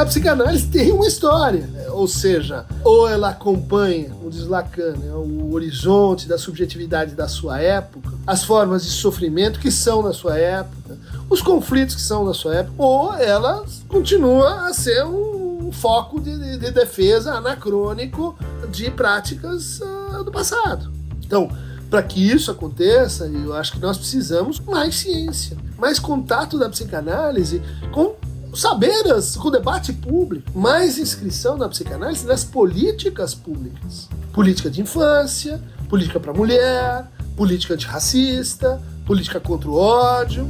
a psicanálise tem uma história, né? Ou seja, ou ela acompanha, como diz Lacan, né, o horizonte da subjetividade da sua época, as formas de sofrimento que são na sua época, os conflitos que são na sua época, ou ela continua a ser um foco de defesa anacrônico de práticas do passado. Então, para que isso aconteça, eu acho que nós precisamos mais ciência, mais contato da psicanálise com saberes, com o debate público, mais inscrição da psicanálise nas políticas públicas. Política de infância, política para mulher, política antirracista, política contra o ódio.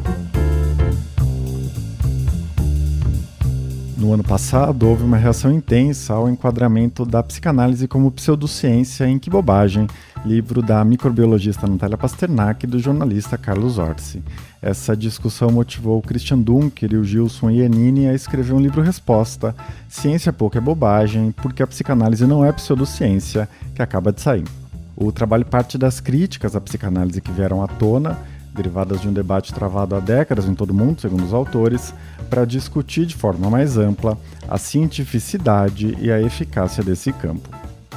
No ano passado, houve uma reação intensa ao enquadramento da psicanálise como pseudociência em Que Bobagem, livro da microbiologista Natália Pasternak e do jornalista Carlos Orsi. Essa discussão motivou o Christian Dunker e o Gilson Iannini a escrever um livro-resposta, Ciência Pouca É Bobagem: Por Que a Psicanálise Não É Pseudociência, que acaba de sair. O trabalho parte das críticas à psicanálise que vieram à tona, derivadas de um debate travado há décadas em todo o mundo, segundo os autores, para discutir de forma mais ampla a cientificidade e a eficácia desse campo.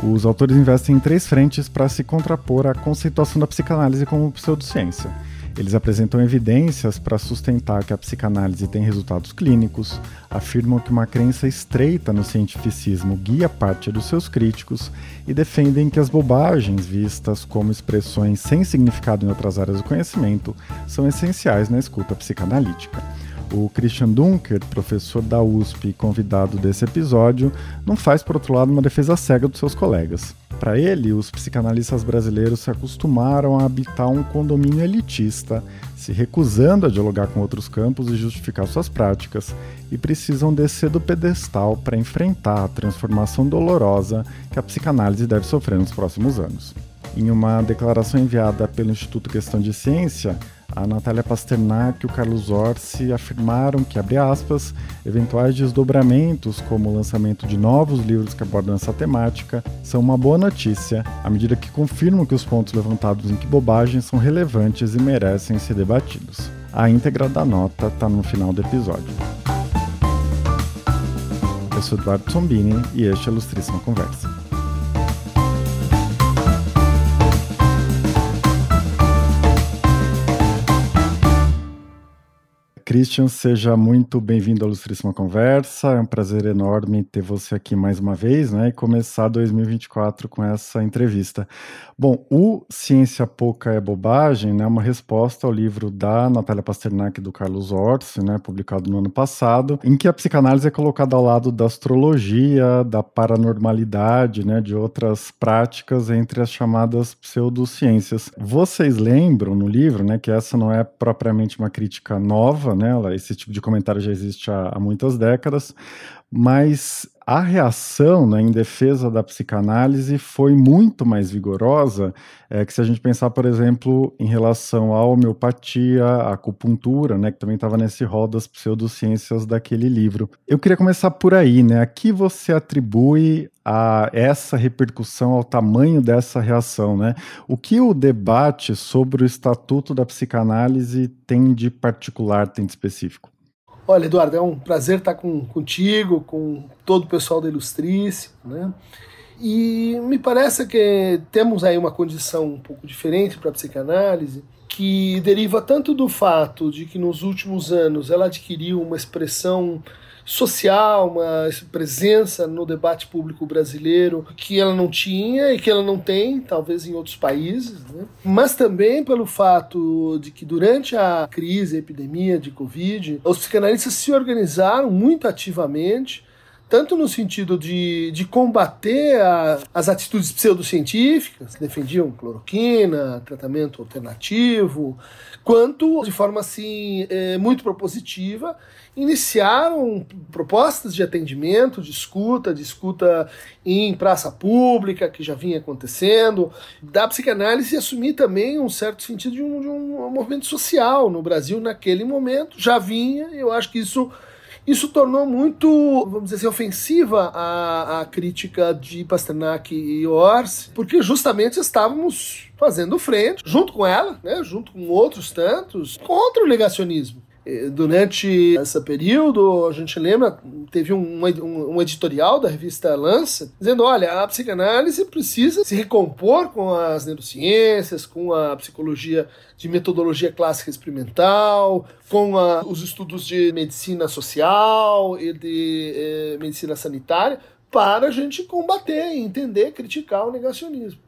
Os autores investem em três frentes para se contrapor à conceituação da psicanálise como pseudociência. Eles apresentam evidências para sustentar que a psicanálise tem resultados clínicos, afirmam que uma crença estreita no cientificismo guia parte dos seus críticos e defendem que as bobagens vistas como expressões sem significado em outras áreas do conhecimento são essenciais na escuta psicanalítica. O Christian Dunker, professor da USP e convidado desse episódio, não faz, por outro lado, uma defesa cega dos seus colegas. Para ele, os psicanalistas brasileiros se acostumaram a habitar um condomínio elitista, se recusando a dialogar com outros campos e justificar suas práticas, e precisam descer do pedestal para enfrentar a transformação dolorosa que a psicanálise deve sofrer nos próximos anos. Em uma declaração enviada pelo Instituto Questão de Ciência, a Natália Pasternak e o Carlos Orsi afirmaram que, abre aspas, eventuais desdobramentos como o lançamento de novos livros que abordam essa temática são uma boa notícia, à medida que confirmam que os pontos levantados em Que Bobagem são relevantes e merecem ser debatidos. A íntegra da nota está no final do episódio. Eu sou Eduardo Sombini e este é a Ilustríssima Conversa. Christian, seja muito bem-vindo à Ilustríssima Conversa, é um prazer enorme ter você aqui mais uma vez, né, e começar 2024 com essa entrevista. Bom, o Ciência Pouca é Bobagem, né, uma resposta ao livro da Natália Pasternak e do Carlos Orsi, né, publicado no ano passado, em que a psicanálise é colocada ao lado da astrologia, da paranormalidade, né, de outras práticas entre as chamadas pseudociências. Vocês lembram no livro, né, que essa não é propriamente uma crítica nova, né, esse tipo de comentário já existe há muitas décadas, mas a reação, né, em defesa da psicanálise foi muito mais vigorosa que se a gente pensar, por exemplo, em relação à homeopatia, à acupuntura, né, que também estava nesse rol das pseudociências daquele livro. Eu queria começar por aí, né? A que você atribui a essa repercussão, ao tamanho dessa reação, né? O que o debate sobre o estatuto da psicanálise tem de particular, tem de específico? Olha, Eduardo, é um prazer estar contigo, com todo o pessoal da Ilustríssima, né? E me parece que temos aí uma condição um pouco diferente para a psicanálise, que deriva tanto do fato de que nos últimos anos ela adquiriu uma expressão social, uma presença no debate público brasileiro que ela não tinha e que ela não tem, talvez, em outros países, né? Mas também pelo fato de que durante a crise, a epidemia de Covid, os psicanalistas se organizaram muito ativamente, tanto no sentido de combater as atitudes pseudocientíficas, defendiam cloroquina, tratamento alternativo, quanto, de forma assim, muito propositiva, iniciaram propostas de atendimento, de escuta em praça pública, que já vinha acontecendo, da psicanálise assumir também um certo sentido de um movimento social no Brasil naquele momento, já vinha, eu acho que isso tornou muito, vamos dizer assim, ofensiva a crítica de Pasternak e Orsi, porque justamente estávamos fazendo frente, junto com ela, né, junto com outros tantos, contra o negacionismo. Durante esse período, a gente lembra, teve um editorial da revista Lancet dizendo, olha, a psicanálise precisa se recompor com as neurociências, com a psicologia de metodologia clássica experimental, com os estudos de medicina social e de medicina sanitária, para a gente combater, entender, criticar o negacionismo.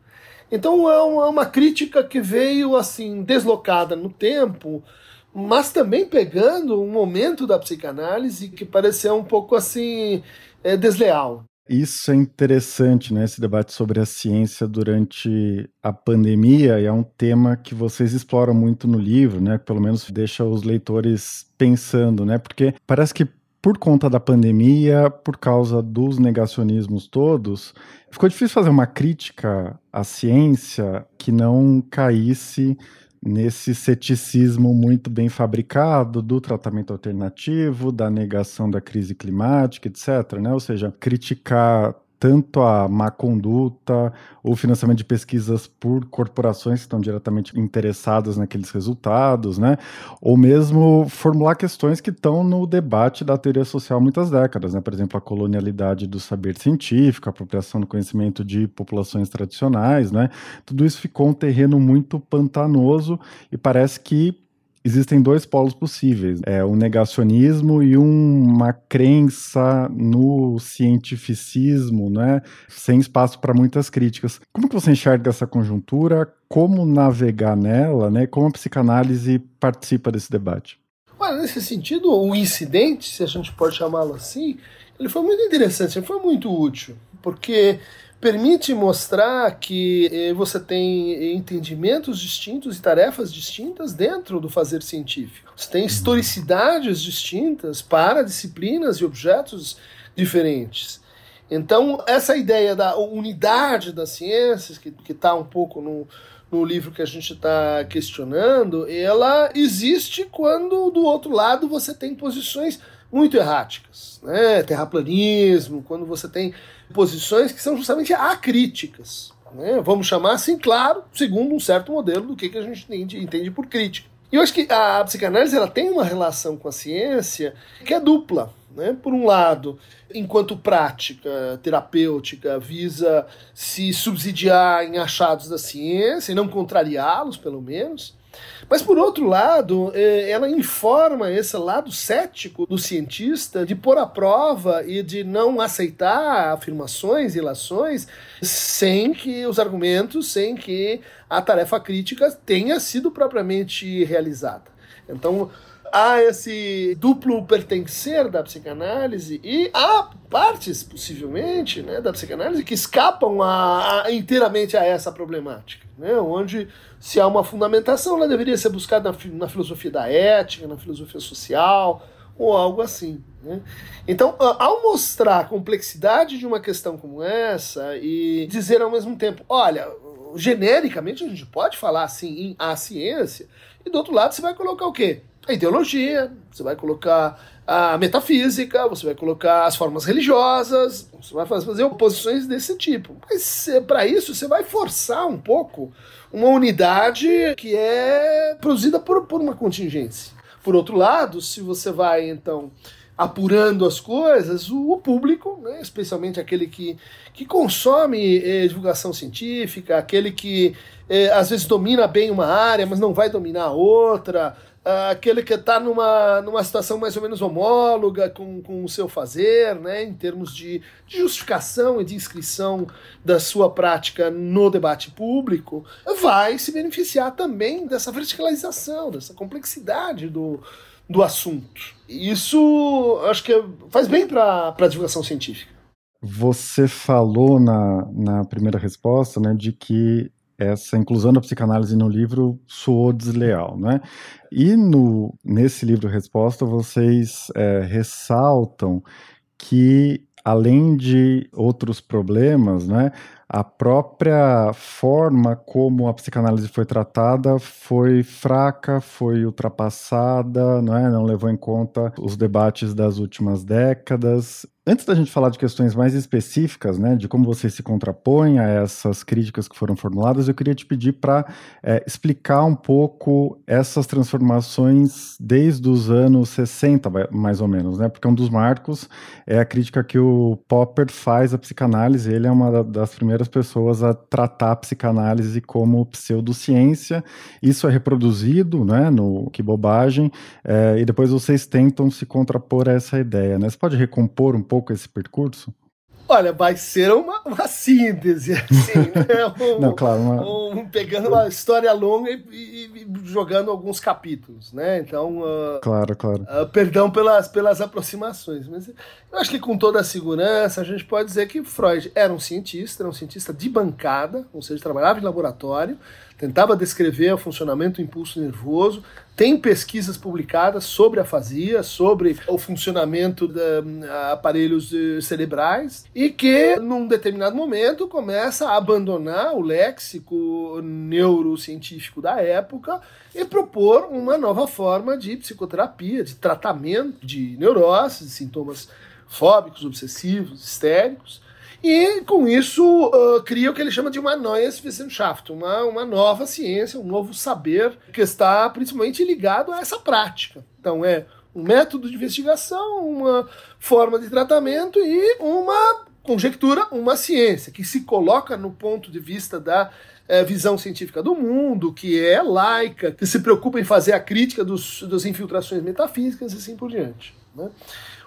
Então é uma crítica que veio assim deslocada no tempo, mas também pegando um momento da psicanálise que pareceu um pouco assim desleal. Isso é interessante, né? Esse debate sobre a ciência durante a pandemia, e é um tema que vocês exploram muito no livro, né? Pelo menos deixa os leitores pensando, né? Porque parece que por conta da pandemia, por causa dos negacionismos todos, ficou difícil fazer uma crítica à ciência que não caísse nesse ceticismo muito bem fabricado do tratamento alternativo, da negação da crise climática, etc., né? Ou seja, criticar tanto a má conduta ou financiamento de pesquisas por corporações que estão diretamente interessadas naqueles resultados, né? Ou mesmo formular questões que estão no debate da teoria social há muitas décadas, né? Por exemplo, a colonialidade do saber científico, a apropriação do conhecimento de populações tradicionais, né? Tudo isso ficou um terreno muito pantanoso e parece que existem dois polos possíveis, um negacionismo e uma crença no cientificismo, né? Sem espaço para muitas críticas. Como que você enxerga essa conjuntura? Como navegar nela, né? Como a psicanálise participa desse debate? Olha, nesse sentido, o incidente, se a gente pode chamá-lo assim, ele foi muito interessante, ele foi muito útil, porque permite mostrar que você tem entendimentos distintos e tarefas distintas dentro do fazer científico. Você tem historicidades distintas para disciplinas e objetos diferentes. Então, essa ideia da unidade das ciências, que está um pouco no livro que a gente está questionando, ela existe quando, do outro lado, você tem posições muito erráticas, né? Terraplanismo, quando você tem posições que são justamente acríticas, né? Vamos chamar assim, claro, segundo um certo modelo do que a gente entende por crítica. E eu acho que a psicanálise ela tem uma relação com a ciência que é dupla, né? Por um lado, enquanto prática terapêutica visa se subsidiar em achados da ciência e não contrariá-los, pelo menos. Mas, por outro lado, ela informa esse lado cético do cientista de pôr à prova e de não aceitar afirmações e ilações sem que os argumentos, sem que a tarefa crítica tenha sido propriamente realizada. Então, há esse duplo pertencer da psicanálise e há partes, possivelmente, né, da psicanálise que escapam inteiramente a essa problemática, né, onde se há uma fundamentação, ela deveria ser buscada na filosofia da ética, na filosofia social ou algo assim, né? Então, ao mostrar a complexidade de uma questão como essa e dizer ao mesmo tempo, olha, genericamente a gente pode falar assim em a ciência e do outro lado você vai colocar o quê? A ideologia, você vai colocar a metafísica, você vai colocar as formas religiosas, você vai fazer oposições desse tipo. Mas para isso você vai forçar um pouco uma unidade que é produzida por uma contingência. Por outro lado, se você vai então apurando as coisas, o público, né, especialmente aquele que consome divulgação científica, aquele que às vezes domina bem uma área, mas não vai dominar a outra, aquele que está numa situação mais ou menos homóloga com o seu fazer, né, em termos de justificação e de inscrição da sua prática no debate público, vai se beneficiar também dessa verticalização, dessa complexidade do assunto. Isso, acho que faz bem para a divulgação científica. Você falou na primeira resposta, né, de que essa inclusão da psicanálise no livro soou desleal, né? E nesse livro Resposta, vocês ressaltam que, além de outros problemas, né, a própria forma como a psicanálise foi tratada foi fraca, foi ultrapassada, não levou em conta os debates das últimas décadas. Antes da gente falar de questões mais específicas, né, de como você se contrapõe a essas críticas que foram formuladas, eu queria te pedir para explicar um pouco essas transformações desde os anos 60, mais ou menos, né? Porque um dos marcos é a crítica que o Popper faz à psicanálise. Ele é uma das primeiras pessoas a tratar a psicanálise como pseudociência. Isso é reproduzido, né, no Que Bobagem, e depois vocês tentam se contrapor a essa ideia, né? Você pode recompor um pouco esse percurso? Olha, vai ser uma síntese, assim, né? Não, claro, pegando uma história longa e jogando alguns capítulos, né? Então, claro. Perdão pelas aproximações, mas eu acho que com toda a segurança a gente pode dizer que Freud era um cientista de bancada, ou seja, trabalhava em laboratório, tentava descrever o funcionamento do impulso nervoso, tem pesquisas publicadas sobre a afasia, sobre o funcionamento de aparelhos cerebrais, e que, num determinado momento, começa a abandonar o léxico neurocientífico da época e propor uma nova forma de psicoterapia, de tratamento de neuroses, de sintomas fóbicos, obsessivos, histéricos. E, com isso, cria o que ele chama de uma Neues Wissenschaft, uma nova ciência, um novo saber que está principalmente ligado a essa prática. Então, é um método de investigação, uma forma de tratamento e uma conjectura, uma ciência, que se coloca no ponto de vista da visão científica do mundo, que é laica, que se preocupa em fazer a crítica das infiltrações metafísicas e assim por diante, né?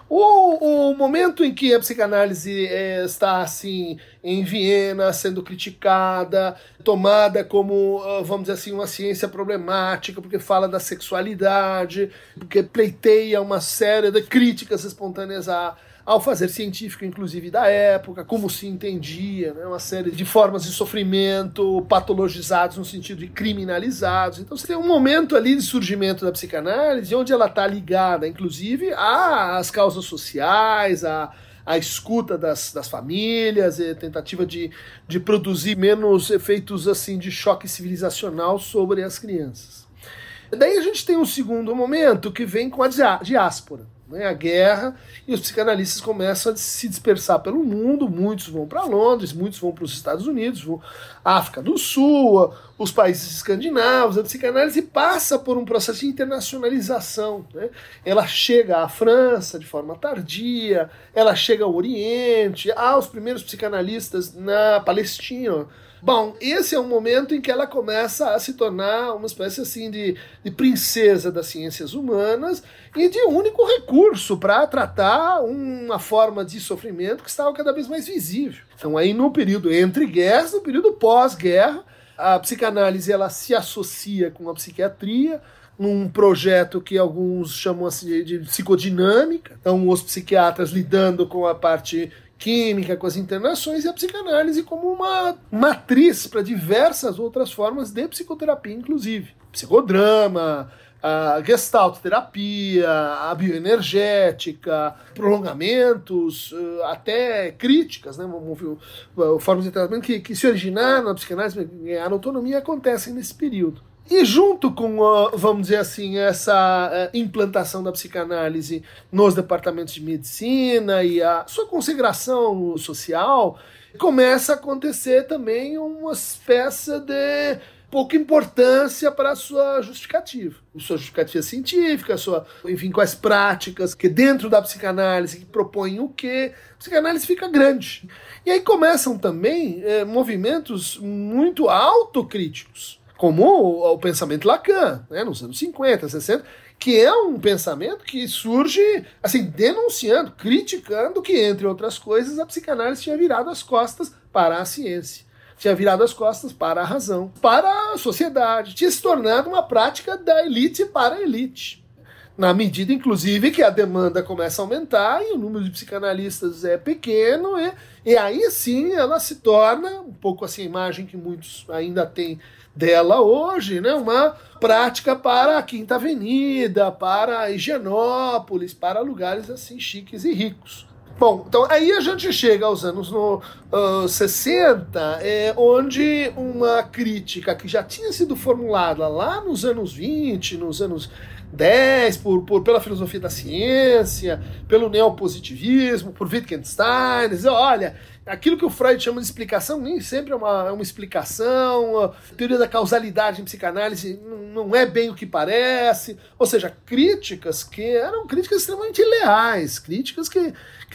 O momento em que a psicanálise está, assim, em Viena, sendo criticada, tomada como, vamos dizer assim, uma ciência problemática, porque fala da sexualidade, porque pleiteia uma série de críticas espontâneas ao fazer científico, inclusive da época, como se entendia, né? Uma série de formas de sofrimento patologizados no sentido de criminalizados. Então você tem um momento ali de surgimento da psicanálise, onde ela está ligada, inclusive, às causas sociais, à escuta das famílias, e tentativa de produzir menos efeitos assim de choque civilizacional sobre as crianças. Daí a gente tem um segundo momento que vem com a diáspora, né, a guerra, e os psicanalistas começam a se dispersar pelo mundo, muitos vão para Londres, muitos vão para os Estados Unidos, vão à África do Sul, os países escandinavos. A psicanálise passa por um processo de internacionalização, né? Ela chega à França de forma tardia, ela chega ao Oriente, há os primeiros psicanalistas na Palestina. Bom, esse é um momento em que ela começa a se tornar uma espécie assim de princesa das ciências humanas e de único recurso para tratar uma forma de sofrimento que estava cada vez mais visível. Então aí no período entre guerras, no período pós-guerra, a psicanálise ela se associa com a psiquiatria, num projeto que alguns chamam assim de psicodinâmica. Então os psiquiatras lidando com a parte química, com as internações, e a psicanálise como uma matriz para diversas outras formas de psicoterapia, inclusive. Psicodrama, a gestaltoterapia, a bioenergética, prolongamentos, até críticas, né? Formas de tratamento que se originaram na psicanálise, ganharam autonomia, acontecem nesse período. E junto com, vamos dizer assim, essa implantação da psicanálise nos departamentos de medicina e a sua consagração social, começa a acontecer também uma espécie de pouca importância para a sua justificativa. Sua justificativa científica, enfim, quais práticas que dentro da psicanálise que propõem o quê. A psicanálise fica grande. E aí começam também movimentos muito autocríticos, como o pensamento Lacan, né, nos anos 50, 60, que é um pensamento que surge assim, denunciando, criticando que, entre outras coisas, a psicanálise tinha virado as costas para a ciência, tinha virado as costas para a razão, para a sociedade, tinha se tornado uma prática da elite para a elite. Na medida, inclusive, que a demanda começa a aumentar e o número de psicanalistas é pequeno, e aí sim ela se torna, um pouco assim a imagem que muitos ainda têm dela hoje, né, uma prática para a Quinta Avenida, para Higienópolis, para lugares assim chiques e ricos. Bom, então aí a gente chega aos anos 60, onde uma crítica que já tinha sido formulada lá nos anos 20, nos anos 10, pela filosofia da ciência, pelo neopositivismo, por Wittgenstein. Olha, aquilo que o Freud chama de explicação nem sempre é uma explicação. A teoria da causalidade em psicanálise não é bem o que parece. Ou seja, críticas que eram críticas extremamente leais, críticas que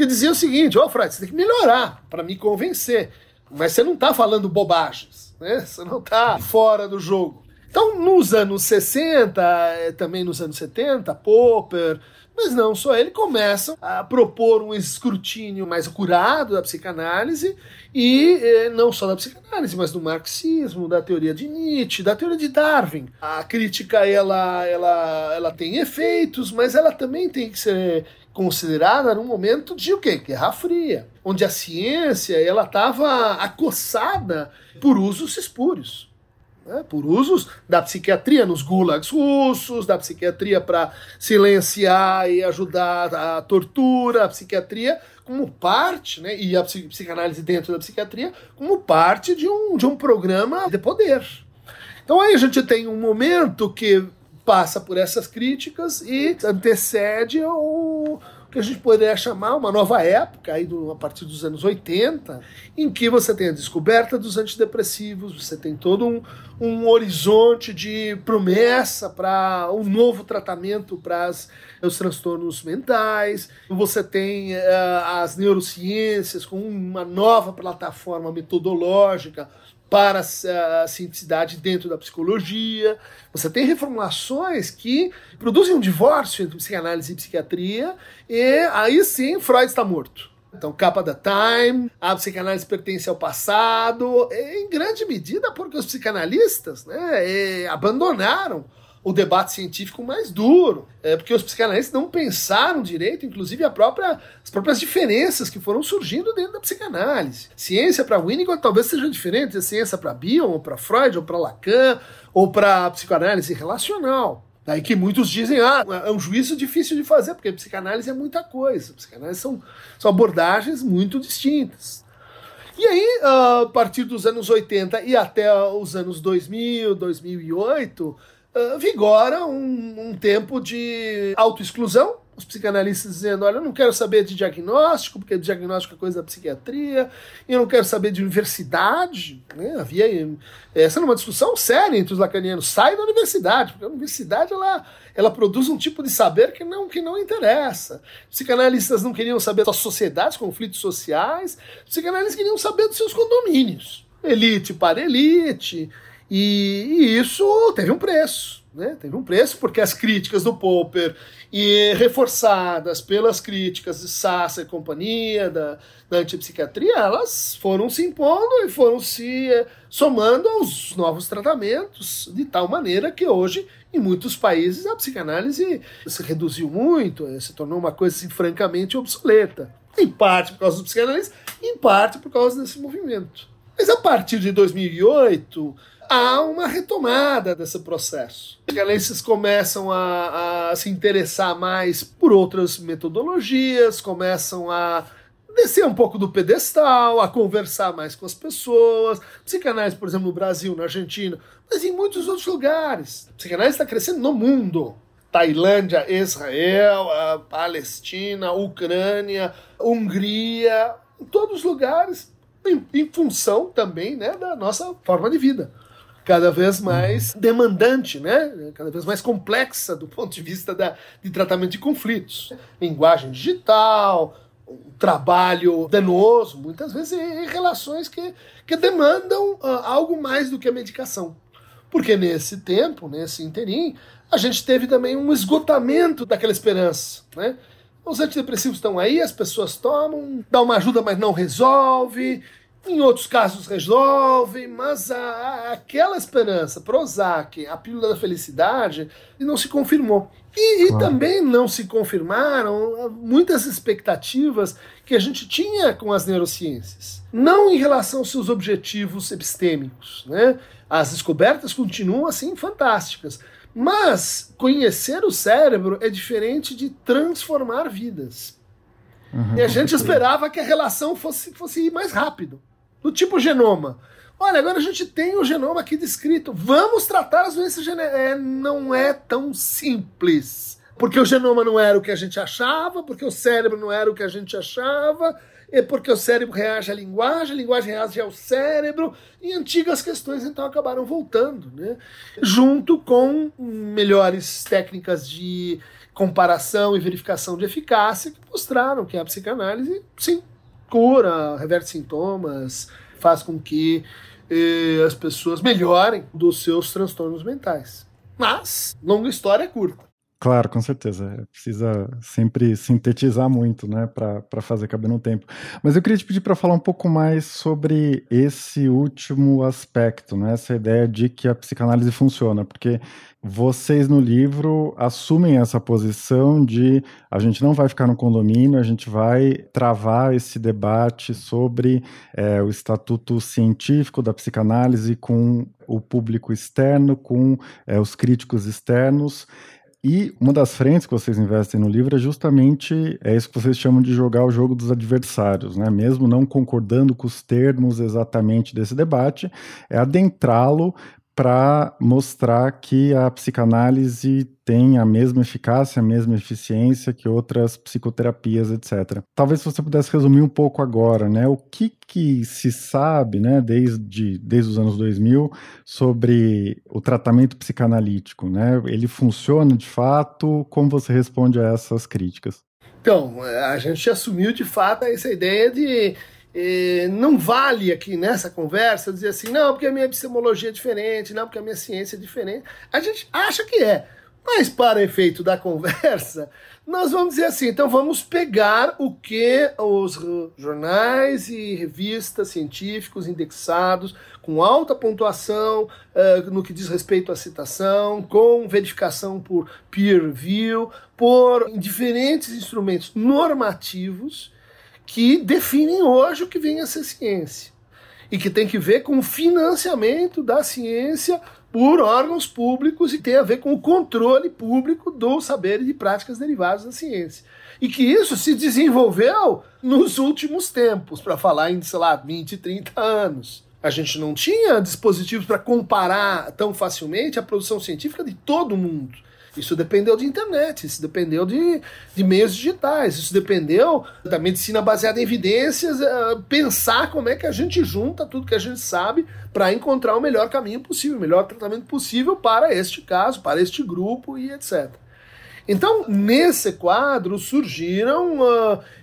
diziam o seguinte: ó, Freud, você tem que melhorar para me convencer, mas você não está falando bobagens, né? Você não está fora do jogo. Então, nos anos 60, também nos anos 70, Popper, mas não só ele, começam a propor um escrutínio mais acurado da psicanálise, e não só da psicanálise, mas do marxismo, da teoria de Nietzsche, da teoria de Darwin. A crítica ela tem efeitos, mas ela também tem que ser considerada num momento de o quê? Guerra Fria, onde a ciência estava acossada por usos espúrios. Por usos da psiquiatria nos gulags russos, da psiquiatria para silenciar e ajudar a tortura, a psiquiatria como parte, né, e a psicanálise dentro da psiquiatria como parte de um programa de poder. Então aí a gente tem um momento que passa por essas críticas e antecede o que a gente poderia chamar uma nova época, aí a partir dos anos 80, em que você tem a descoberta dos antidepressivos, você tem todo um horizonte de promessa para um novo tratamento para os transtornos mentais, você tem as neurociências com uma nova plataforma metodológica para a cientificidade dentro da psicologia. Você tem reformulações que produzem um divórcio entre psicanálise e psiquiatria, e aí sim Freud está morto. Então, capa da Time, a psicanálise pertence ao passado, em grande medida porque os psicanalistas, né, abandonaram o debate científico mais duro, porque os psicanalistas não pensaram direito, inclusive as próprias diferenças que foram surgindo dentro da psicanálise. Ciência para Winnicott talvez seja diferente da ciência para Bion, ou para Freud, ou para Lacan, ou para psicanálise relacional. Daí que muitos dizem, é um juízo difícil de fazer, porque a psicanálise é muita coisa, a psicanálise são abordagens muito distintas. E aí, a partir dos anos 80 e até os anos 2000, 2008, vigora um tempo de autoexclusão, os psicanalistas dizendo, olha, eu não quero saber de diagnóstico, porque diagnóstico é coisa da psiquiatria, eu não quero saber de universidade, né? Havia essa era uma discussão séria entre os lacanianos, sai da universidade, porque a universidade ela produz um tipo de saber que não interessa. Psicanalistas não queriam saber das sociedades, conflitos sociais, psicanalistas queriam saber dos seus condomínios, elite para elite. E isso teve um preço, né? Teve um preço porque as críticas do Popper, e reforçadas pelas críticas de Sassa e companhia, da antipsiquiatria, elas foram se impondo e foram se somando aos novos tratamentos, de tal maneira que hoje, em muitos países, a psicanálise se reduziu muito, se tornou uma coisa assim, francamente obsoleta. Em parte por causa do psicanálise, em parte por causa desse movimento. Mas a partir de 2008... há uma retomada desse processo. Os psicanalistas começam a se interessar mais por outras metodologias, começam a descer um pouco do pedestal, a conversar mais com as pessoas. Psicanálise, por exemplo, no Brasil, na Argentina, mas em muitos outros lugares. Psicanálise está crescendo no mundo. Tailândia, Israel, a Palestina, a Ucrânia, a Hungria, em todos os lugares, em função também, né, da nossa forma de vida. Cada vez mais demandante, né? Cada vez mais complexa do ponto de vista de tratamento de conflitos. Linguagem digital, um trabalho danoso, muitas vezes em relações que demandam algo mais do que a medicação. Porque nesse tempo, nesse interim, a gente teve também um esgotamento daquela esperança, né? Os antidepressivos estão aí, as pessoas tomam, dá uma ajuda, mas não resolve. Em outros casos resolve, mas aquela esperança, Prozac, a pílula da felicidade, não se confirmou. E também não se confirmaram muitas expectativas que a gente tinha com as neurociências. Não em relação aos seus objetivos epistêmicos, né? As descobertas continuam assim fantásticas. Mas conhecer o cérebro é diferente de transformar vidas. Uhum. E a gente esperava que a relação fosse ir mais rápido. Do tipo genoma. Olha, agora a gente tem o genoma aqui descrito. Vamos tratar as doenças genéticas. Não é tão simples. Porque o genoma não era o que a gente achava, porque o cérebro não era o que a gente achava, é porque o cérebro reage à linguagem, a linguagem reage ao cérebro, e antigas questões então acabaram voltando, né? Junto com melhores técnicas de comparação e verificação de eficácia que mostraram que a psicanálise, sim, cura, reverte sintomas, faz com que as pessoas melhorem dos seus transtornos mentais. Mas, longa história é curta. Claro, com certeza. Precisa sempre sintetizar muito, né, para fazer caber no tempo. Mas eu queria te pedir para falar um pouco mais sobre esse último aspecto, né, essa ideia de que a psicanálise funciona, porque vocês no livro assumem essa posição de a gente não vai ficar no condomínio, a gente vai travar esse debate sobre o estatuto científico da psicanálise com o público externo, com os críticos externos. E uma das frentes que vocês investem no livro é justamente isso que vocês chamam de jogar o jogo dos adversários, né? Mesmo não concordando com os termos exatamente desse debate, é adentrá-lo para mostrar que a psicanálise tem a mesma eficácia, a mesma eficiência que outras psicoterapias, etc. Talvez você pudesse resumir um pouco agora, né? O que se sabe, né, desde os anos 2000 sobre o tratamento psicanalítico, né? Ele funciona de fato? Como você responde a essas críticas? Então, a gente assumiu de fato essa ideia de... não vale aqui nessa conversa dizer assim, não, porque a minha epistemologia é diferente, não, porque a minha ciência é diferente. A gente acha que é, mas para o efeito da conversa, nós vamos dizer assim, então vamos pegar o que os jornais e revistas científicos indexados, com alta pontuação no que diz respeito à citação, com verificação por peer review, por diferentes instrumentos normativos, que definem hoje o que vem a ser ciência e que tem que ver com o financiamento da ciência por órgãos públicos e tem a ver com o controle público do saber e de práticas derivadas da ciência. E que isso se desenvolveu nos últimos tempos, para falar em, sei lá, 20, 30 anos. A gente não tinha dispositivos para comparar tão facilmente a produção científica de todo mundo. Isso dependeu de internet, isso dependeu de meios digitais, isso dependeu da medicina baseada em evidências, pensar como é que a gente junta tudo que a gente sabe para encontrar o melhor caminho possível, o melhor tratamento possível para este caso, para este grupo e etc. Então, nesse quadro surgiram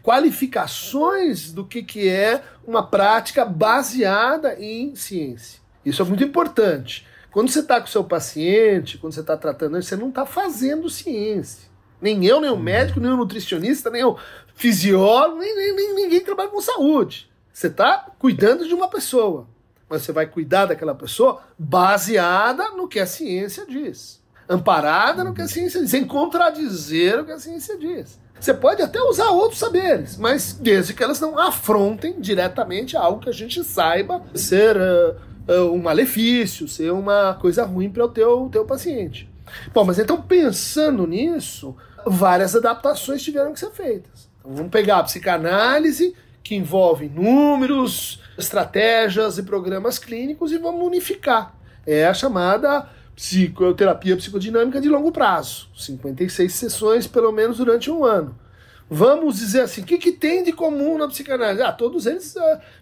qualificações do que é uma prática baseada em ciência. Isso é muito importante. Quando você está com o seu paciente, quando você está tratando ele, você não está fazendo ciência. Nem eu, nem o médico, nem o nutricionista, nem o fisiólogo, nem ninguém trabalha com saúde. Você está cuidando de uma pessoa, mas você vai cuidar daquela pessoa baseada no que a ciência diz. Amparada no que a ciência diz, sem contradizer o que a ciência diz. Você pode até usar outros saberes, mas desde que elas não afrontem diretamente algo que a gente saiba ser... um malefício, ser uma coisa ruim para o teu paciente. Bom, mas então pensando nisso, várias adaptações tiveram que ser feitas. Então, vamos pegar a psicanálise, que envolve números, estratégias e programas clínicos, e vamos unificar. É a chamada psicoterapia psicodinâmica de longo prazo, 56 sessões pelo menos durante um ano. Vamos dizer assim, o que tem de comum na psicanálise? Todos eles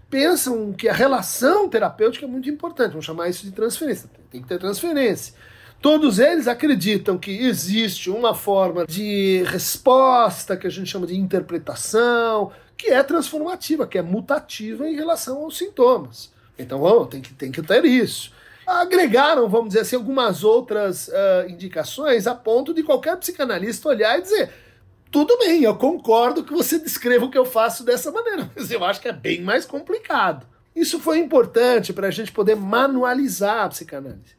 pensam que a relação terapêutica é muito importante, vamos chamar isso de transferência, tem que ter transferência. Todos eles acreditam que existe uma forma de resposta, que a gente chama de interpretação, que é transformativa, que é mutativa em relação aos sintomas. Então tem que ter isso. Agregaram, vamos dizer assim, algumas outras indicações a ponto de qualquer psicanalista olhar e dizer... Tudo bem, eu concordo que você descreva o que eu faço dessa maneira, mas eu acho que é bem mais complicado. Isso foi importante para a gente poder manualizar a psicanálise.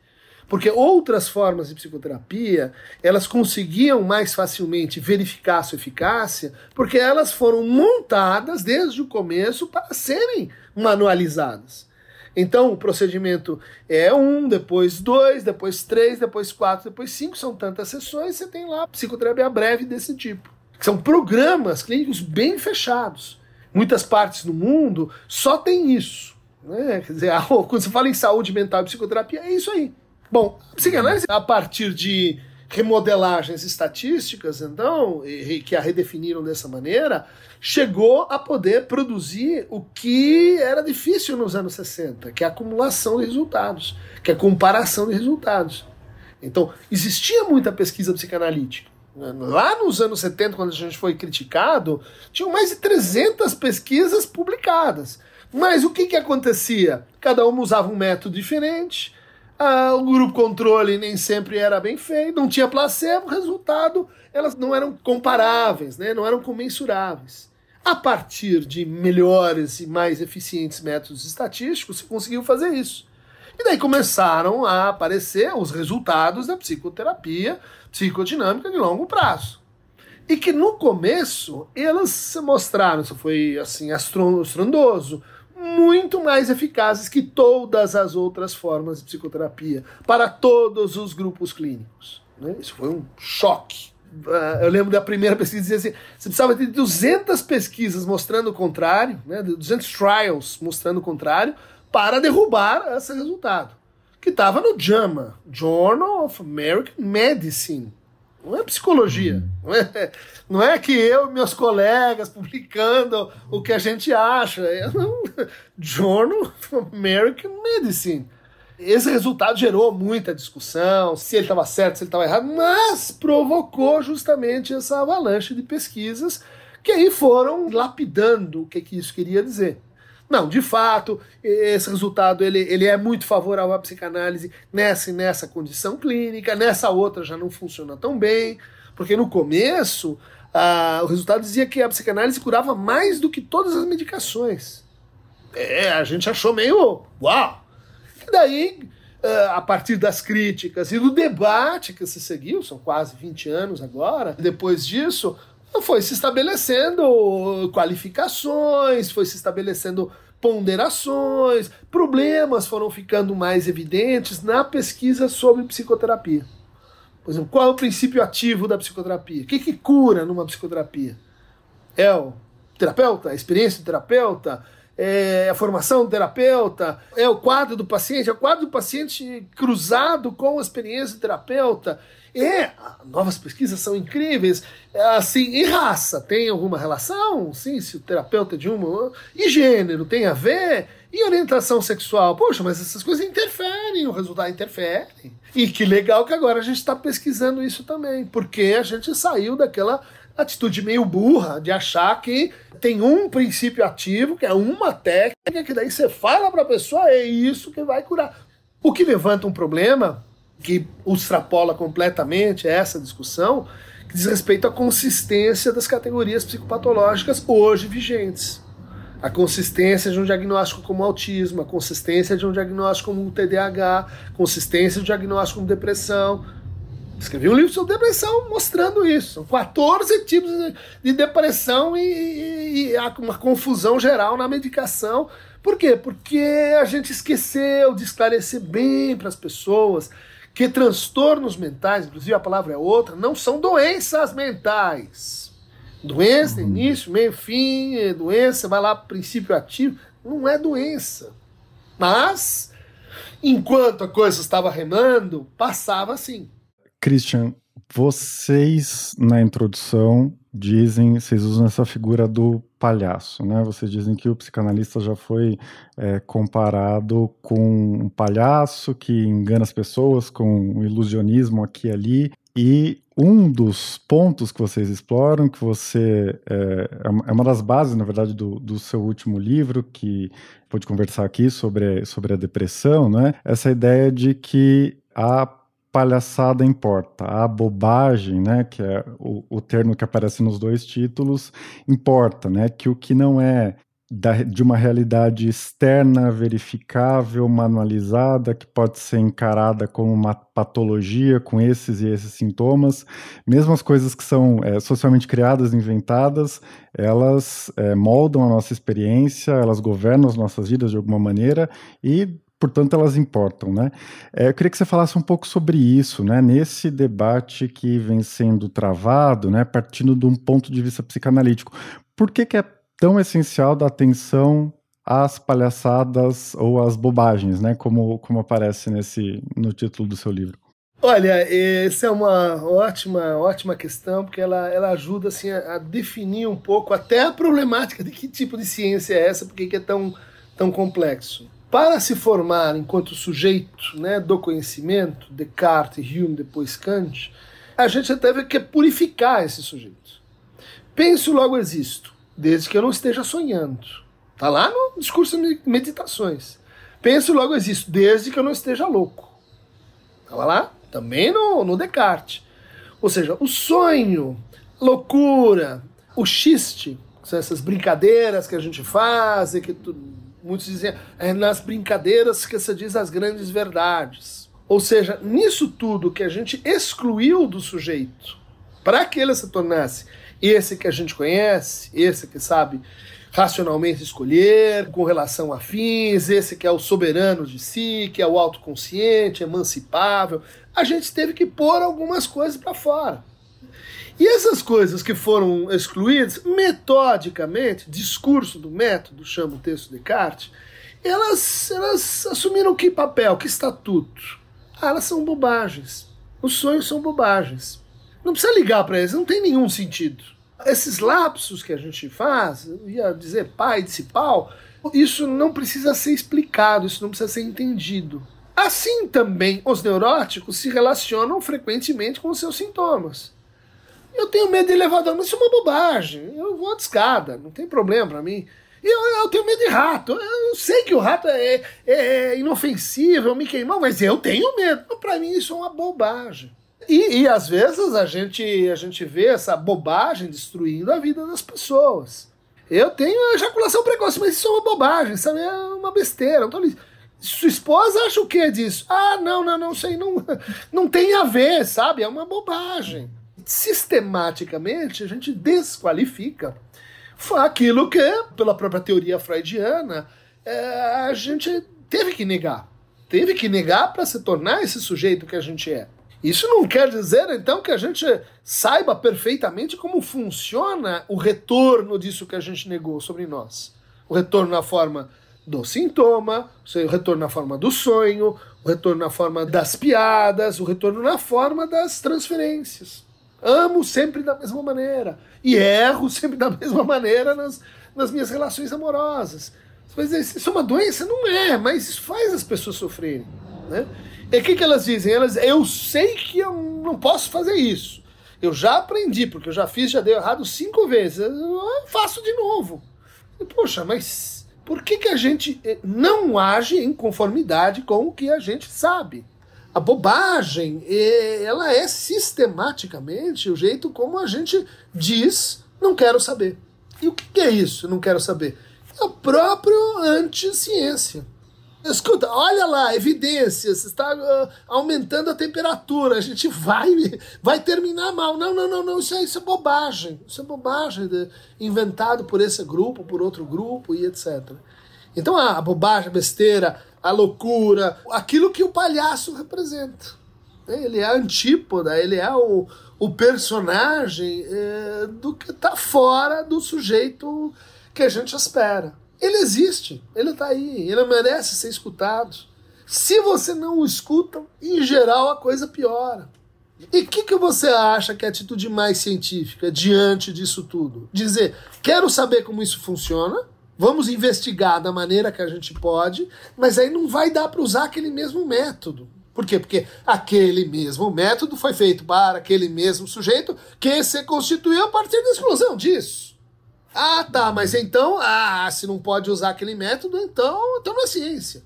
Porque outras formas de psicoterapia, elas conseguiam mais facilmente verificar a sua eficácia, porque elas foram montadas desde o começo para serem manualizadas. Então o procedimento é 1, depois 2, depois 3, depois 4, depois 5, são tantas sessões, você tem lá psicoterapia breve desse tipo. São programas clínicos bem fechados. Muitas partes do mundo só tem isso. Né? Quer dizer, quando se fala em saúde mental e psicoterapia, é isso aí. Bom, a psicanálise, a partir de remodelagens estatísticas, então, que a redefiniram dessa maneira, chegou a poder produzir o que era difícil nos anos 60, que é a acumulação de resultados, que é a comparação de resultados. Então, existia muita pesquisa psicanalítica. Lá nos anos 70, quando a gente foi criticado, tinham mais de 300 pesquisas publicadas. Mas o que acontecia? Cada uma usava um método diferente, o grupo controle nem sempre era bem feito, não tinha placebo, o resultado, elas não eram comparáveis, né? Não eram comensuráveis. A partir de melhores e mais eficientes métodos estatísticos, se conseguiu fazer isso. E daí começaram a aparecer os resultados da psicoterapia psicodinâmica de longo prazo. E que no começo elas mostraram, isso foi assim estrondoso, muito mais eficazes que todas as outras formas de psicoterapia para todos os grupos clínicos. Né? Isso foi um choque. Eu lembro da primeira pesquisa que dizia assim, você precisava ter 200 pesquisas mostrando o contrário, né? 200 trials mostrando o contrário, para derrubar esse resultado, que estava no JAMA, Journal of American Medicine. Não é psicologia, não é que eu e meus colegas publicando o que a gente acha, é um Journal of American Medicine. Esse resultado gerou muita discussão, se ele estava certo, se ele estava errado, mas provocou justamente essa avalanche de pesquisas que aí foram lapidando o que isso queria dizer. Não, de fato, esse resultado ele é muito favorável à psicanálise nessa e nessa condição clínica, nessa outra já não funciona tão bem, porque no começo o resultado dizia que a psicanálise curava mais do que todas as medicações. A gente achou meio uau! E daí, a partir das críticas e do debate que se seguiu, são quase 20 anos agora, depois disso, foi se estabelecendo qualificações, foi se estabelecendo ponderações, problemas foram ficando mais evidentes na pesquisa sobre psicoterapia. Por exemplo, qual é o princípio ativo da psicoterapia? O que cura numa psicoterapia? É o terapeuta? A experiência do terapeuta? É a formação do terapeuta? É o quadro do paciente? É o quadro do paciente cruzado com a experiência do terapeuta? Novas pesquisas são incríveis. Assim, e raça, tem alguma relação? Sim, se o terapeuta é de uma... E gênero, tem a ver? E orientação sexual? Poxa, mas essas coisas interferem, o resultado interfere. E que legal que agora a gente está pesquisando isso também, porque a gente saiu daquela atitude meio burra de achar que tem um princípio ativo, que é uma técnica, que daí você fala para a pessoa, é isso que vai curar. O que levanta um problema que extrapola completamente essa discussão, que diz respeito à consistência das categorias psicopatológicas hoje vigentes. A consistência de um diagnóstico como autismo, a consistência de um diagnóstico como TDAH, consistência de um diagnóstico como depressão. Escrevi um livro sobre depressão mostrando isso. São 14 tipos de depressão e há uma confusão geral na medicação. Por quê? Porque a gente esqueceu de esclarecer bem para as pessoas que transtornos mentais, inclusive a palavra é outra, não são doenças mentais. Doença tem início, meio, fim, é doença, vai lá para o princípio ativo, não é doença. Mas, enquanto a coisa estava remando, passava assim. Christian, vocês na introdução dizem, vocês usam essa figura do palhaço, né? Vocês dizem que o psicanalista já foi comparado com um palhaço que engana as pessoas com um ilusionismo aqui e ali. E um dos pontos que vocês exploram, que você é uma das bases, na verdade, do seu último livro, que pôde conversar aqui sobre a depressão, né? Essa ideia de que a palhaçada importa, a bobagem, né, que é o termo que aparece nos dois títulos, importa, né, que o que não é de uma realidade externa, verificável, manualizada, que pode ser encarada como uma patologia com esses e esses sintomas, mesmo as coisas que são socialmente criadas, inventadas, elas moldam a nossa experiência, elas governam as nossas vidas de alguma maneira e portanto, elas importam, né? Eu queria que você falasse um pouco sobre isso, né? Nesse debate que vem sendo travado, né? Partindo de um ponto de vista psicanalítico. Por que é tão essencial dar atenção às palhaçadas ou às bobagens, né? Como aparece no título do seu livro. Olha, essa é uma ótima questão, porque ela ajuda assim, a definir um pouco até a problemática de que tipo de ciência é essa, porque que é tão complexo. Para se formar enquanto sujeito, né, do conhecimento, Descartes, Hume, depois Kant, a gente até teve que purificar esse sujeito. Penso, logo existo, desde que eu não esteja sonhando. Está lá no discurso de meditações. Penso, logo existo, desde que eu não esteja louco. Estava lá também no Descartes. Ou seja, o sonho, a loucura, o chiste, que são essas brincadeiras que a gente faz, muitos dizem, é nas brincadeiras que se diz as grandes verdades. Ou seja, nisso tudo que a gente excluiu do sujeito, para que ele se tornasse esse que a gente conhece, esse que sabe racionalmente escolher, com relação a fins, esse que é o soberano de si, que é o autoconsciente, emancipável, a gente teve que pôr algumas coisas para fora. E essas coisas que foram excluídas, metodicamente, discurso do método, chama o texto de Descartes, elas assumiram que papel, que estatuto? Elas são bobagens. Os sonhos são bobagens. Não precisa ligar para eles, não tem nenhum sentido. Esses lapsos que a gente faz, eu ia dizer pai desse pau, isso não precisa ser explicado, isso não precisa ser entendido. Assim também, os neuróticos se relacionam frequentemente com os seus sintomas. Eu tenho medo de elevador, mas isso é uma bobagem. Eu vou de escada, não tem problema para mim. Eu tenho medo de rato. Eu sei que o rato é inofensível, me queimou, mas eu tenho medo. Para mim isso é uma bobagem. E às vezes a gente vê essa bobagem destruindo a vida das pessoas. Eu tenho ejaculação precoce, mas isso é uma bobagem, sabe? É uma besteira. Sua esposa acha o que disso? Ah, não sei, não tem a ver, sabe? É uma bobagem. Sistematicamente a gente desqualifica aquilo que, pela própria teoria freudiana, a gente teve que negar para se tornar esse sujeito que a gente é. Isso não quer dizer, então, que a gente saiba perfeitamente como funciona o retorno disso que a gente negou sobre nós. O retorno na forma do sintoma, o retorno na forma do sonho, o retorno na forma das piadas, o retorno na forma das transferências. Amo sempre da mesma maneira e erro sempre da mesma maneira nas minhas relações amorosas. Você vai dizer, isso é uma doença? Não é, mas isso faz as pessoas sofrerem, né? E o que elas dizem? Elas dizem, eu sei que eu não posso fazer isso. Eu já aprendi, porque eu já fiz, já deu errado 5 vezes. Eu faço de novo. E, poxa, mas por que a gente não age em conformidade com o que a gente sabe? A bobagem, ela é sistematicamente o jeito como a gente diz, não quero saber. E o que é isso, não quero saber? É o próprio anti-ciência. Escuta, olha lá, evidências, está aumentando a temperatura, a gente vai terminar mal. Não, isso é bobagem. Isso é bobagem inventado por esse grupo, por outro grupo e etc. Então a bobagem, a besteira, a loucura, aquilo que o palhaço representa. Ele é a antípoda, ele é o personagem do que está fora do sujeito que a gente espera. Ele existe, ele está aí, ele merece ser escutado. Se você não o escuta, em geral a coisa piora. E o que você acha que é a atitude mais científica diante disso tudo? Dizer, quero saber como isso funciona, vamos investigar da maneira que a gente pode, mas aí não vai dar para usar aquele mesmo método. Por quê? Porque aquele mesmo método foi feito para aquele mesmo sujeito que se constituiu a partir da explosão disso. Ah, tá, mas então, se não pode usar aquele método, então não é ciência.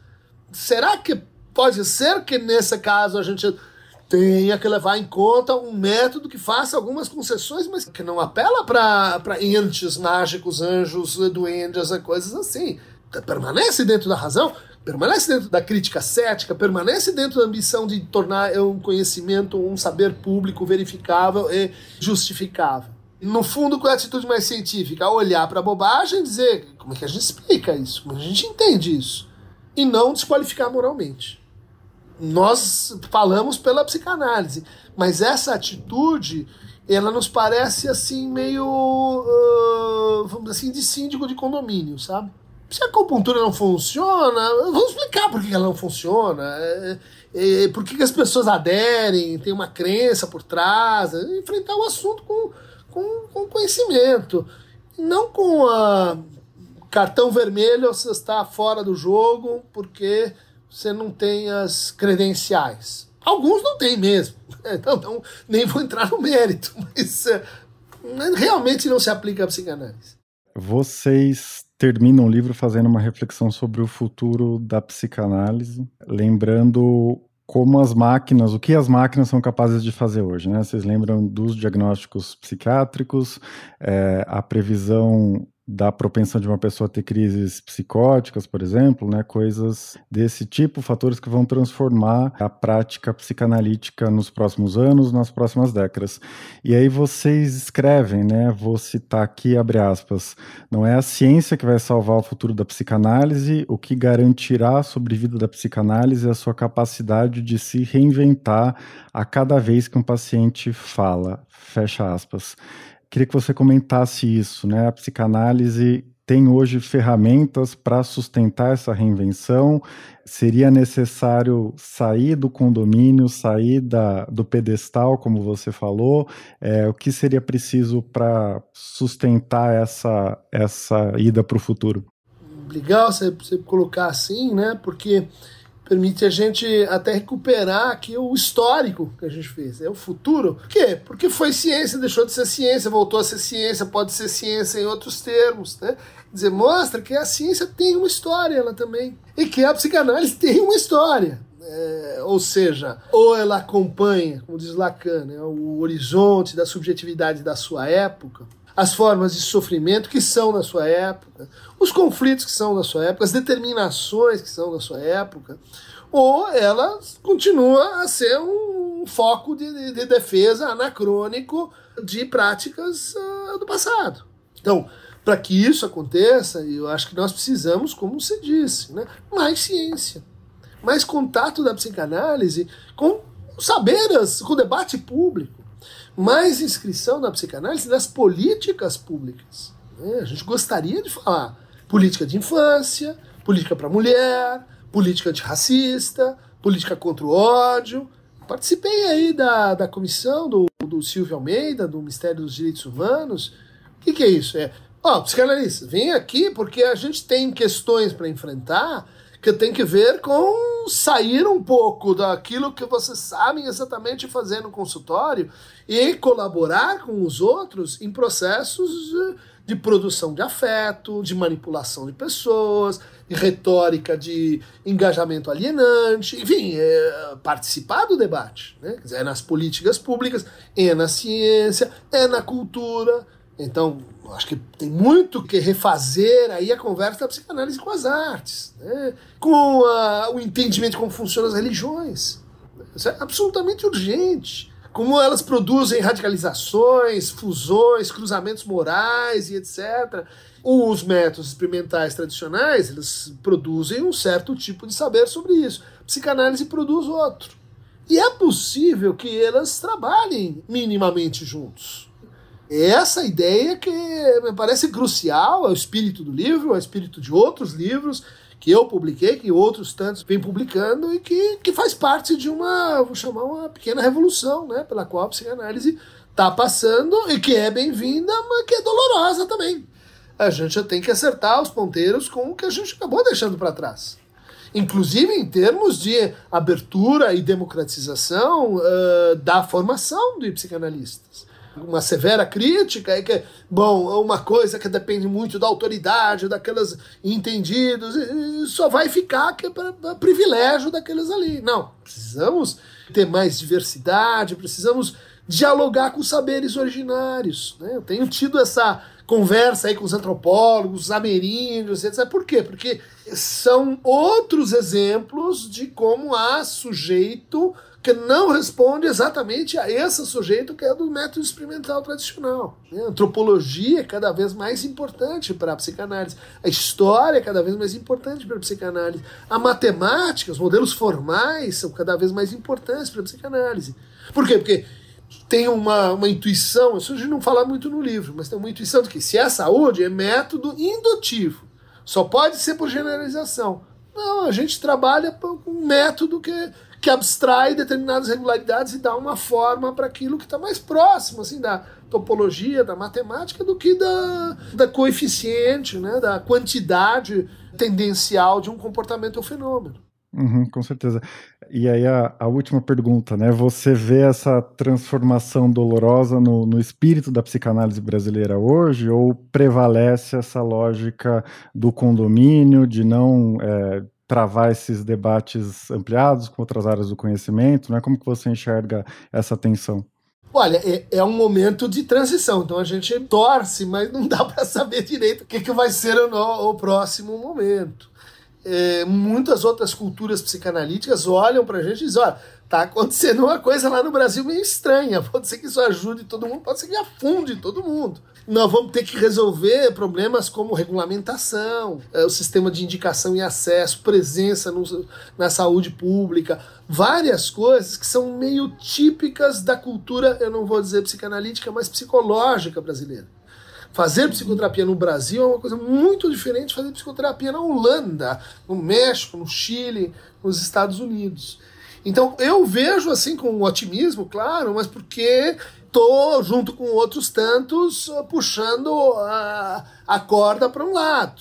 Será que pode ser que nesse caso a gente tenha que levar em conta um método que faça algumas concessões, mas que não apela para entes mágicos, anjos, duendes, coisas assim. Permanece dentro da razão, permanece dentro da crítica cética, permanece dentro da ambição de tornar um conhecimento, um saber público verificável e justificável. No fundo, qual é a atitude mais científica? Olhar para a bobagem e dizer como é que a gente explica isso, como a gente entende isso. E não desqualificar moralmente. Nós falamos pela psicanálise, mas essa atitude, ela nos parece assim meio, vamos dizer assim, de síndico de condomínio, sabe? se a acupuntura não funciona, vamos explicar por que ela não funciona, por que as pessoas aderem, tem uma crença por trás, enfrentar o assunto com conhecimento, não com a cartão vermelho, você está fora do jogo porque você não tem as credenciais. Alguns não têm mesmo, então não, nem vou entrar no mérito, mas realmente não se aplica à psicanálise. Vocês terminam o livro fazendo uma reflexão sobre o futuro da psicanálise, lembrando como as máquinas, o que as máquinas são capazes de fazer hoje, né? Vocês lembram dos diagnósticos psiquiátricos, a previsão da propensão de uma pessoa ter crises psicóticas, por exemplo, né? Coisas desse tipo, fatores que vão transformar a prática psicanalítica nos próximos anos, nas próximas décadas. E aí vocês escrevem, né? Vou citar aqui, abre aspas, não é a ciência que vai salvar o futuro da psicanálise, o que garantirá a sobrevida da psicanálise é a sua capacidade de se reinventar a cada vez que um paciente fala, fecha aspas. Queria que você comentasse isso, né? A psicanálise tem hoje ferramentas para sustentar essa reinvenção? Seria necessário sair do condomínio, sair do pedestal, como você falou? O que seria preciso para sustentar essa ida para o futuro? Legal você colocar assim, né? Porque permite a gente até recuperar aqui o histórico que a gente fez, o futuro. Por quê? Porque foi ciência, deixou de ser ciência, voltou a ser ciência, pode ser ciência em outros termos, né? Quer dizer, mostra que a ciência tem uma história, ela também, e que a psicanálise tem uma história. Ou seja, ou ela acompanha, como diz Lacan, né, o horizonte da subjetividade da sua época, as formas de sofrimento que são na sua época, os conflitos que são na sua época, as determinações que são na sua época, ou ela continua a ser um foco de defesa anacrônico de práticas do passado. Então, para que isso aconteça, eu acho que nós precisamos, como você disse, né, mais ciência, mais contato da psicanálise com saberes, com o debate público, mais inscrição da psicanálise nas políticas públicas. A gente gostaria de falar política de infância, política para mulher, política antirracista, política contra o ódio. Participei aí da comissão do Silvio Almeida, do Ministério dos Direitos Humanos. O que é isso? Psicanalista, vem aqui porque a gente tem questões para enfrentar que tem que ver com sair um pouco daquilo que vocês sabem exatamente fazer no consultório e colaborar com os outros em processos de produção de afeto, de manipulação de pessoas, de retórica de engajamento alienante, enfim, participar do debate, né? Quer dizer, nas políticas públicas, na ciência, na cultura. Então, acho que tem muito que refazer aí a conversa da psicanálise com as artes, né? Com o entendimento de como funcionam as religiões. Isso é absolutamente urgente. Como elas produzem radicalizações, fusões, cruzamentos morais e etc. Os métodos experimentais tradicionais, eles produzem um certo tipo de saber sobre isso. A psicanálise produz outro. E é possível que elas trabalhem minimamente juntos. Essa ideia que me parece crucial, é o espírito do livro, é o espírito de outros livros que eu publiquei, que outros tantos vêm publicando e que faz parte de uma, vou chamar, uma pequena revolução, né, pela qual a psicanálise está passando e que é bem-vinda, mas que é dolorosa também. A gente já tem que acertar os ponteiros com o que a gente acabou deixando para trás. Inclusive em termos de abertura e democratização da formação de psicanalistas. Uma severa crítica é que, uma coisa que depende muito da autoridade, daquelas entendidos, só vai ficar que é privilégio daqueles ali. Não, precisamos ter mais diversidade, precisamos dialogar com os saberes originários, né? Eu tenho tido essa conversa aí com os antropólogos, os ameríndios, etc. Por quê? Porque são outros exemplos de como há sujeito que não responde exatamente a esse sujeito que é do método experimental tradicional. A antropologia é cada vez mais importante para a psicanálise, a história é cada vez mais importante para a psicanálise, a matemática, os modelos formais são cada vez mais importantes para a psicanálise. Por quê? Porque tem uma intuição, isso a gente não fala muito no livro, mas tem uma intuição de que se é saúde, é método indutivo. Só pode ser por generalização. Não, a gente trabalha com um método que abstrai determinadas regularidades e dá uma forma para aquilo que está mais próximo, assim, da topologia, da matemática, do que da coeficiente, né, da quantidade tendencial de um comportamento ou fenômeno. Uhum, com certeza. E aí a última pergunta, né? Você vê essa transformação dolorosa no espírito da psicanálise brasileira hoje, ou prevalece essa lógica do condomínio, de não travar esses debates ampliados com outras áreas do conhecimento, né? Como que você enxerga essa tensão? Olha, é um momento de transição, então a gente torce, mas não dá para saber direito o que vai ser o próximo momento. Muitas outras culturas psicanalíticas olham pra gente e dizem, olha, tá acontecendo uma coisa lá no Brasil meio estranha, pode ser que isso ajude todo mundo, pode ser que afunde todo mundo. Nós vamos ter que resolver problemas como regulamentação, o sistema de indicação e acesso, presença na saúde pública, várias coisas que são meio típicas da cultura, eu não vou dizer psicanalítica, mas psicológica brasileira. Fazer psicoterapia no Brasil é uma coisa muito diferente de fazer psicoterapia na Holanda, no México, no Chile, nos Estados Unidos. Então eu vejo assim com otimismo, claro, mas porque estou junto com outros tantos puxando a corda para um lado.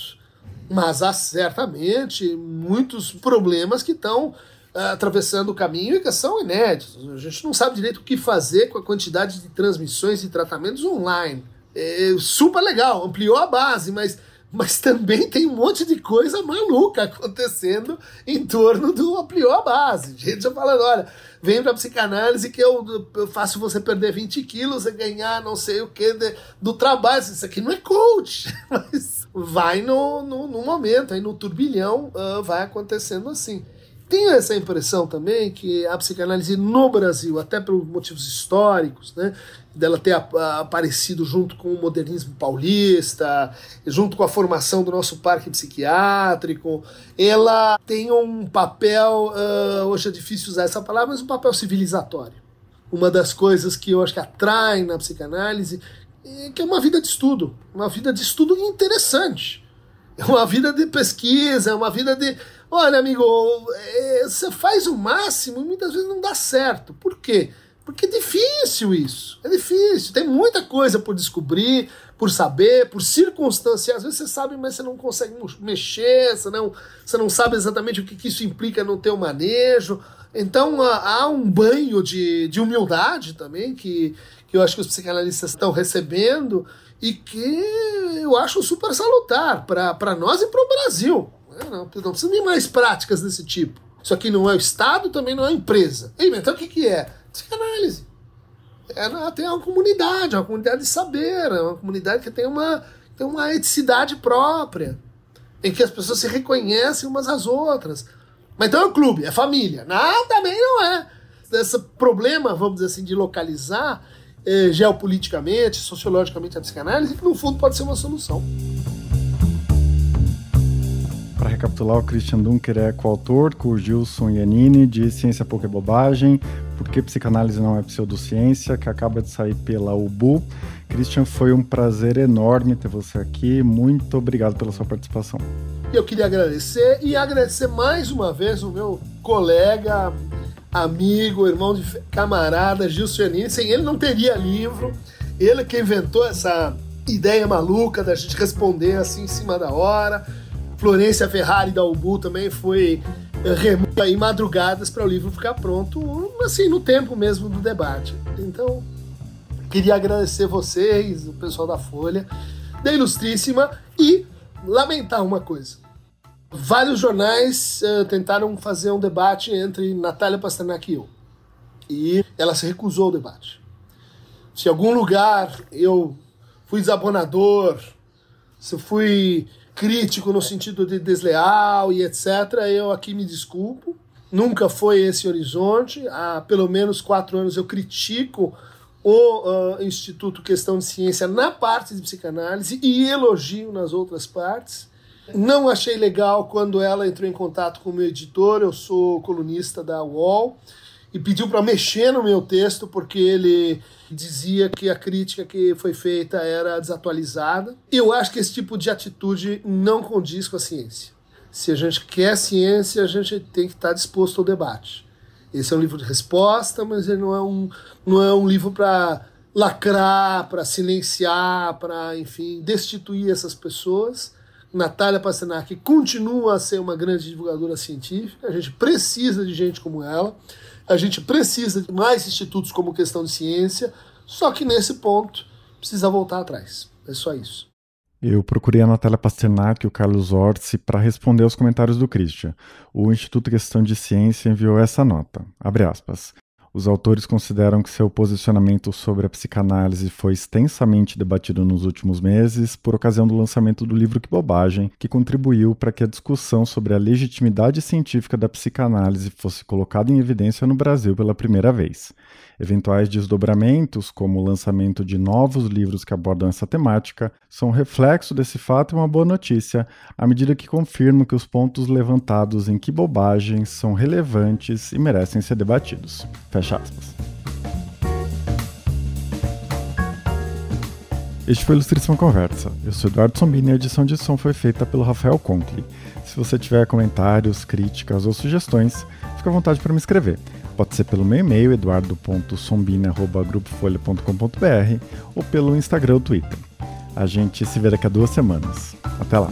Mas há certamente muitos problemas que estão atravessando o caminho e que são inéditos. A gente não sabe direito o que fazer com a quantidade de transmissões e tratamentos online. É super legal, ampliou a base, mas também tem um monte de coisa maluca acontecendo em torno do ampliou a base. Gente já falando, olha, vem pra psicanálise que eu faço você perder 20 quilos e ganhar não sei o que do trabalho. Isso aqui não é coach, mas vai no momento, aí no turbilhão vai acontecendo assim. Tenho essa impressão também que a psicanálise no Brasil, até por motivos históricos, né, dela ter aparecido junto com o modernismo paulista, junto com a formação do nosso parque psiquiátrico, ela tem um papel, hoje é difícil usar essa palavra, mas um papel civilizatório. Uma das coisas que eu acho que atrai na psicanálise é que é uma vida de estudo interessante. É uma vida de pesquisa, é uma vida de... Olha, amigo, você faz o máximo e muitas vezes não dá certo. Por quê? Porque é difícil isso, é difícil. Tem muita coisa por descobrir, por saber, por circunstância. Às vezes você sabe, mas você não consegue mexer, você não sabe exatamente o que isso implica no teu manejo. Então há um banho de humildade também que eu acho que os psicanalistas estão recebendo e que eu acho super salutar para nós e para o Brasil. Não precisa de mais práticas desse tipo. Isso aqui não é o Estado, também não é a empresa. Ei, então o que é? Psicanálise. Ela tem uma comunidade de saber, uma comunidade que tem uma eticidade própria, em que as pessoas se reconhecem umas às outras. Mas então é um clube, é família. Não, também não é. Esse problema, vamos dizer assim, de localizar geopoliticamente, sociologicamente a psicanálise, que no fundo pode ser uma solução. Para recapitular, o Christian Dunker é coautor com o Gilson Iannini de Ciência Pouca É Bobagem: Por Que Psicanálise Não É Pseudociência?, que acaba de sair pela UBU. Christian, foi um prazer enorme ter você aqui. Muito obrigado pela sua participação. Eu queria agradecer e agradecer mais uma vez o meu colega, amigo, irmão de camarada Gilson Iannini. Sem ele não teria livro. Ele que inventou essa ideia maluca da gente responder assim em cima da hora. Florência Ferrari da UBU também foi remota em madrugadas para o livro ficar pronto, assim, no tempo mesmo do debate. Então, queria agradecer vocês, o pessoal da Folha, da Ilustríssima, e lamentar uma coisa. Vários jornais tentaram fazer um debate entre Natália Pasternak e eu, e ela se recusou ao debate. Se em algum lugar eu fui desabonador, se eu fui crítico no sentido de desleal e etc., eu aqui me desculpo. Nunca foi esse horizonte. Há pelo menos 4 anos eu critico o Instituto Questão de Ciência na parte de psicanálise e elogio nas outras partes. Não achei legal quando ela entrou em contato com o meu editor. Eu sou colunista da UOL. E e pediu para mexer no meu texto porque ele dizia que a crítica que foi feita era desatualizada. Eu acho que esse tipo de atitude não condiz com a ciência. Se a gente quer ciência, a gente tem que estar disposto ao debate. Esse é um livro de resposta, mas ele não é um livro para lacrar, para silenciar, para, enfim, destituir essas pessoas. Natália Pasternak continua a ser uma grande divulgadora científica. A gente precisa de gente como ela. A gente precisa de mais institutos como Questão de Ciência. Só que nesse ponto precisa voltar atrás. É só isso. Eu procurei a Natália Pasternak e o Carlos Orsi para responder aos comentários do Christian. O Instituto Questão de Ciência enviou essa nota. Abre aspas. Os autores consideram que seu posicionamento sobre a psicanálise foi extensamente debatido nos últimos meses por ocasião do lançamento do livro Que Bobagem, que contribuiu para que a discussão sobre a legitimidade científica da psicanálise fosse colocada em evidência no Brasil pela primeira vez. Eventuais desdobramentos, como o lançamento de novos livros que abordam essa temática, são reflexo desse fato e uma boa notícia, à medida que confirmam que os pontos levantados em Que Bobagem são relevantes e merecem ser debatidos. Fecha aspas. Este foi Ilustríssima Conversa. Eu sou Eduardo Sombini e a edição de som foi feita pelo Raphael Concli. Se você tiver comentários, críticas ou sugestões, fica à vontade para me escrever. Pode ser pelo meu e-mail eduardo.sombini@grupofolha.com.br ou pelo Instagram ou Twitter. A gente se vê daqui a 2 semanas. Até lá!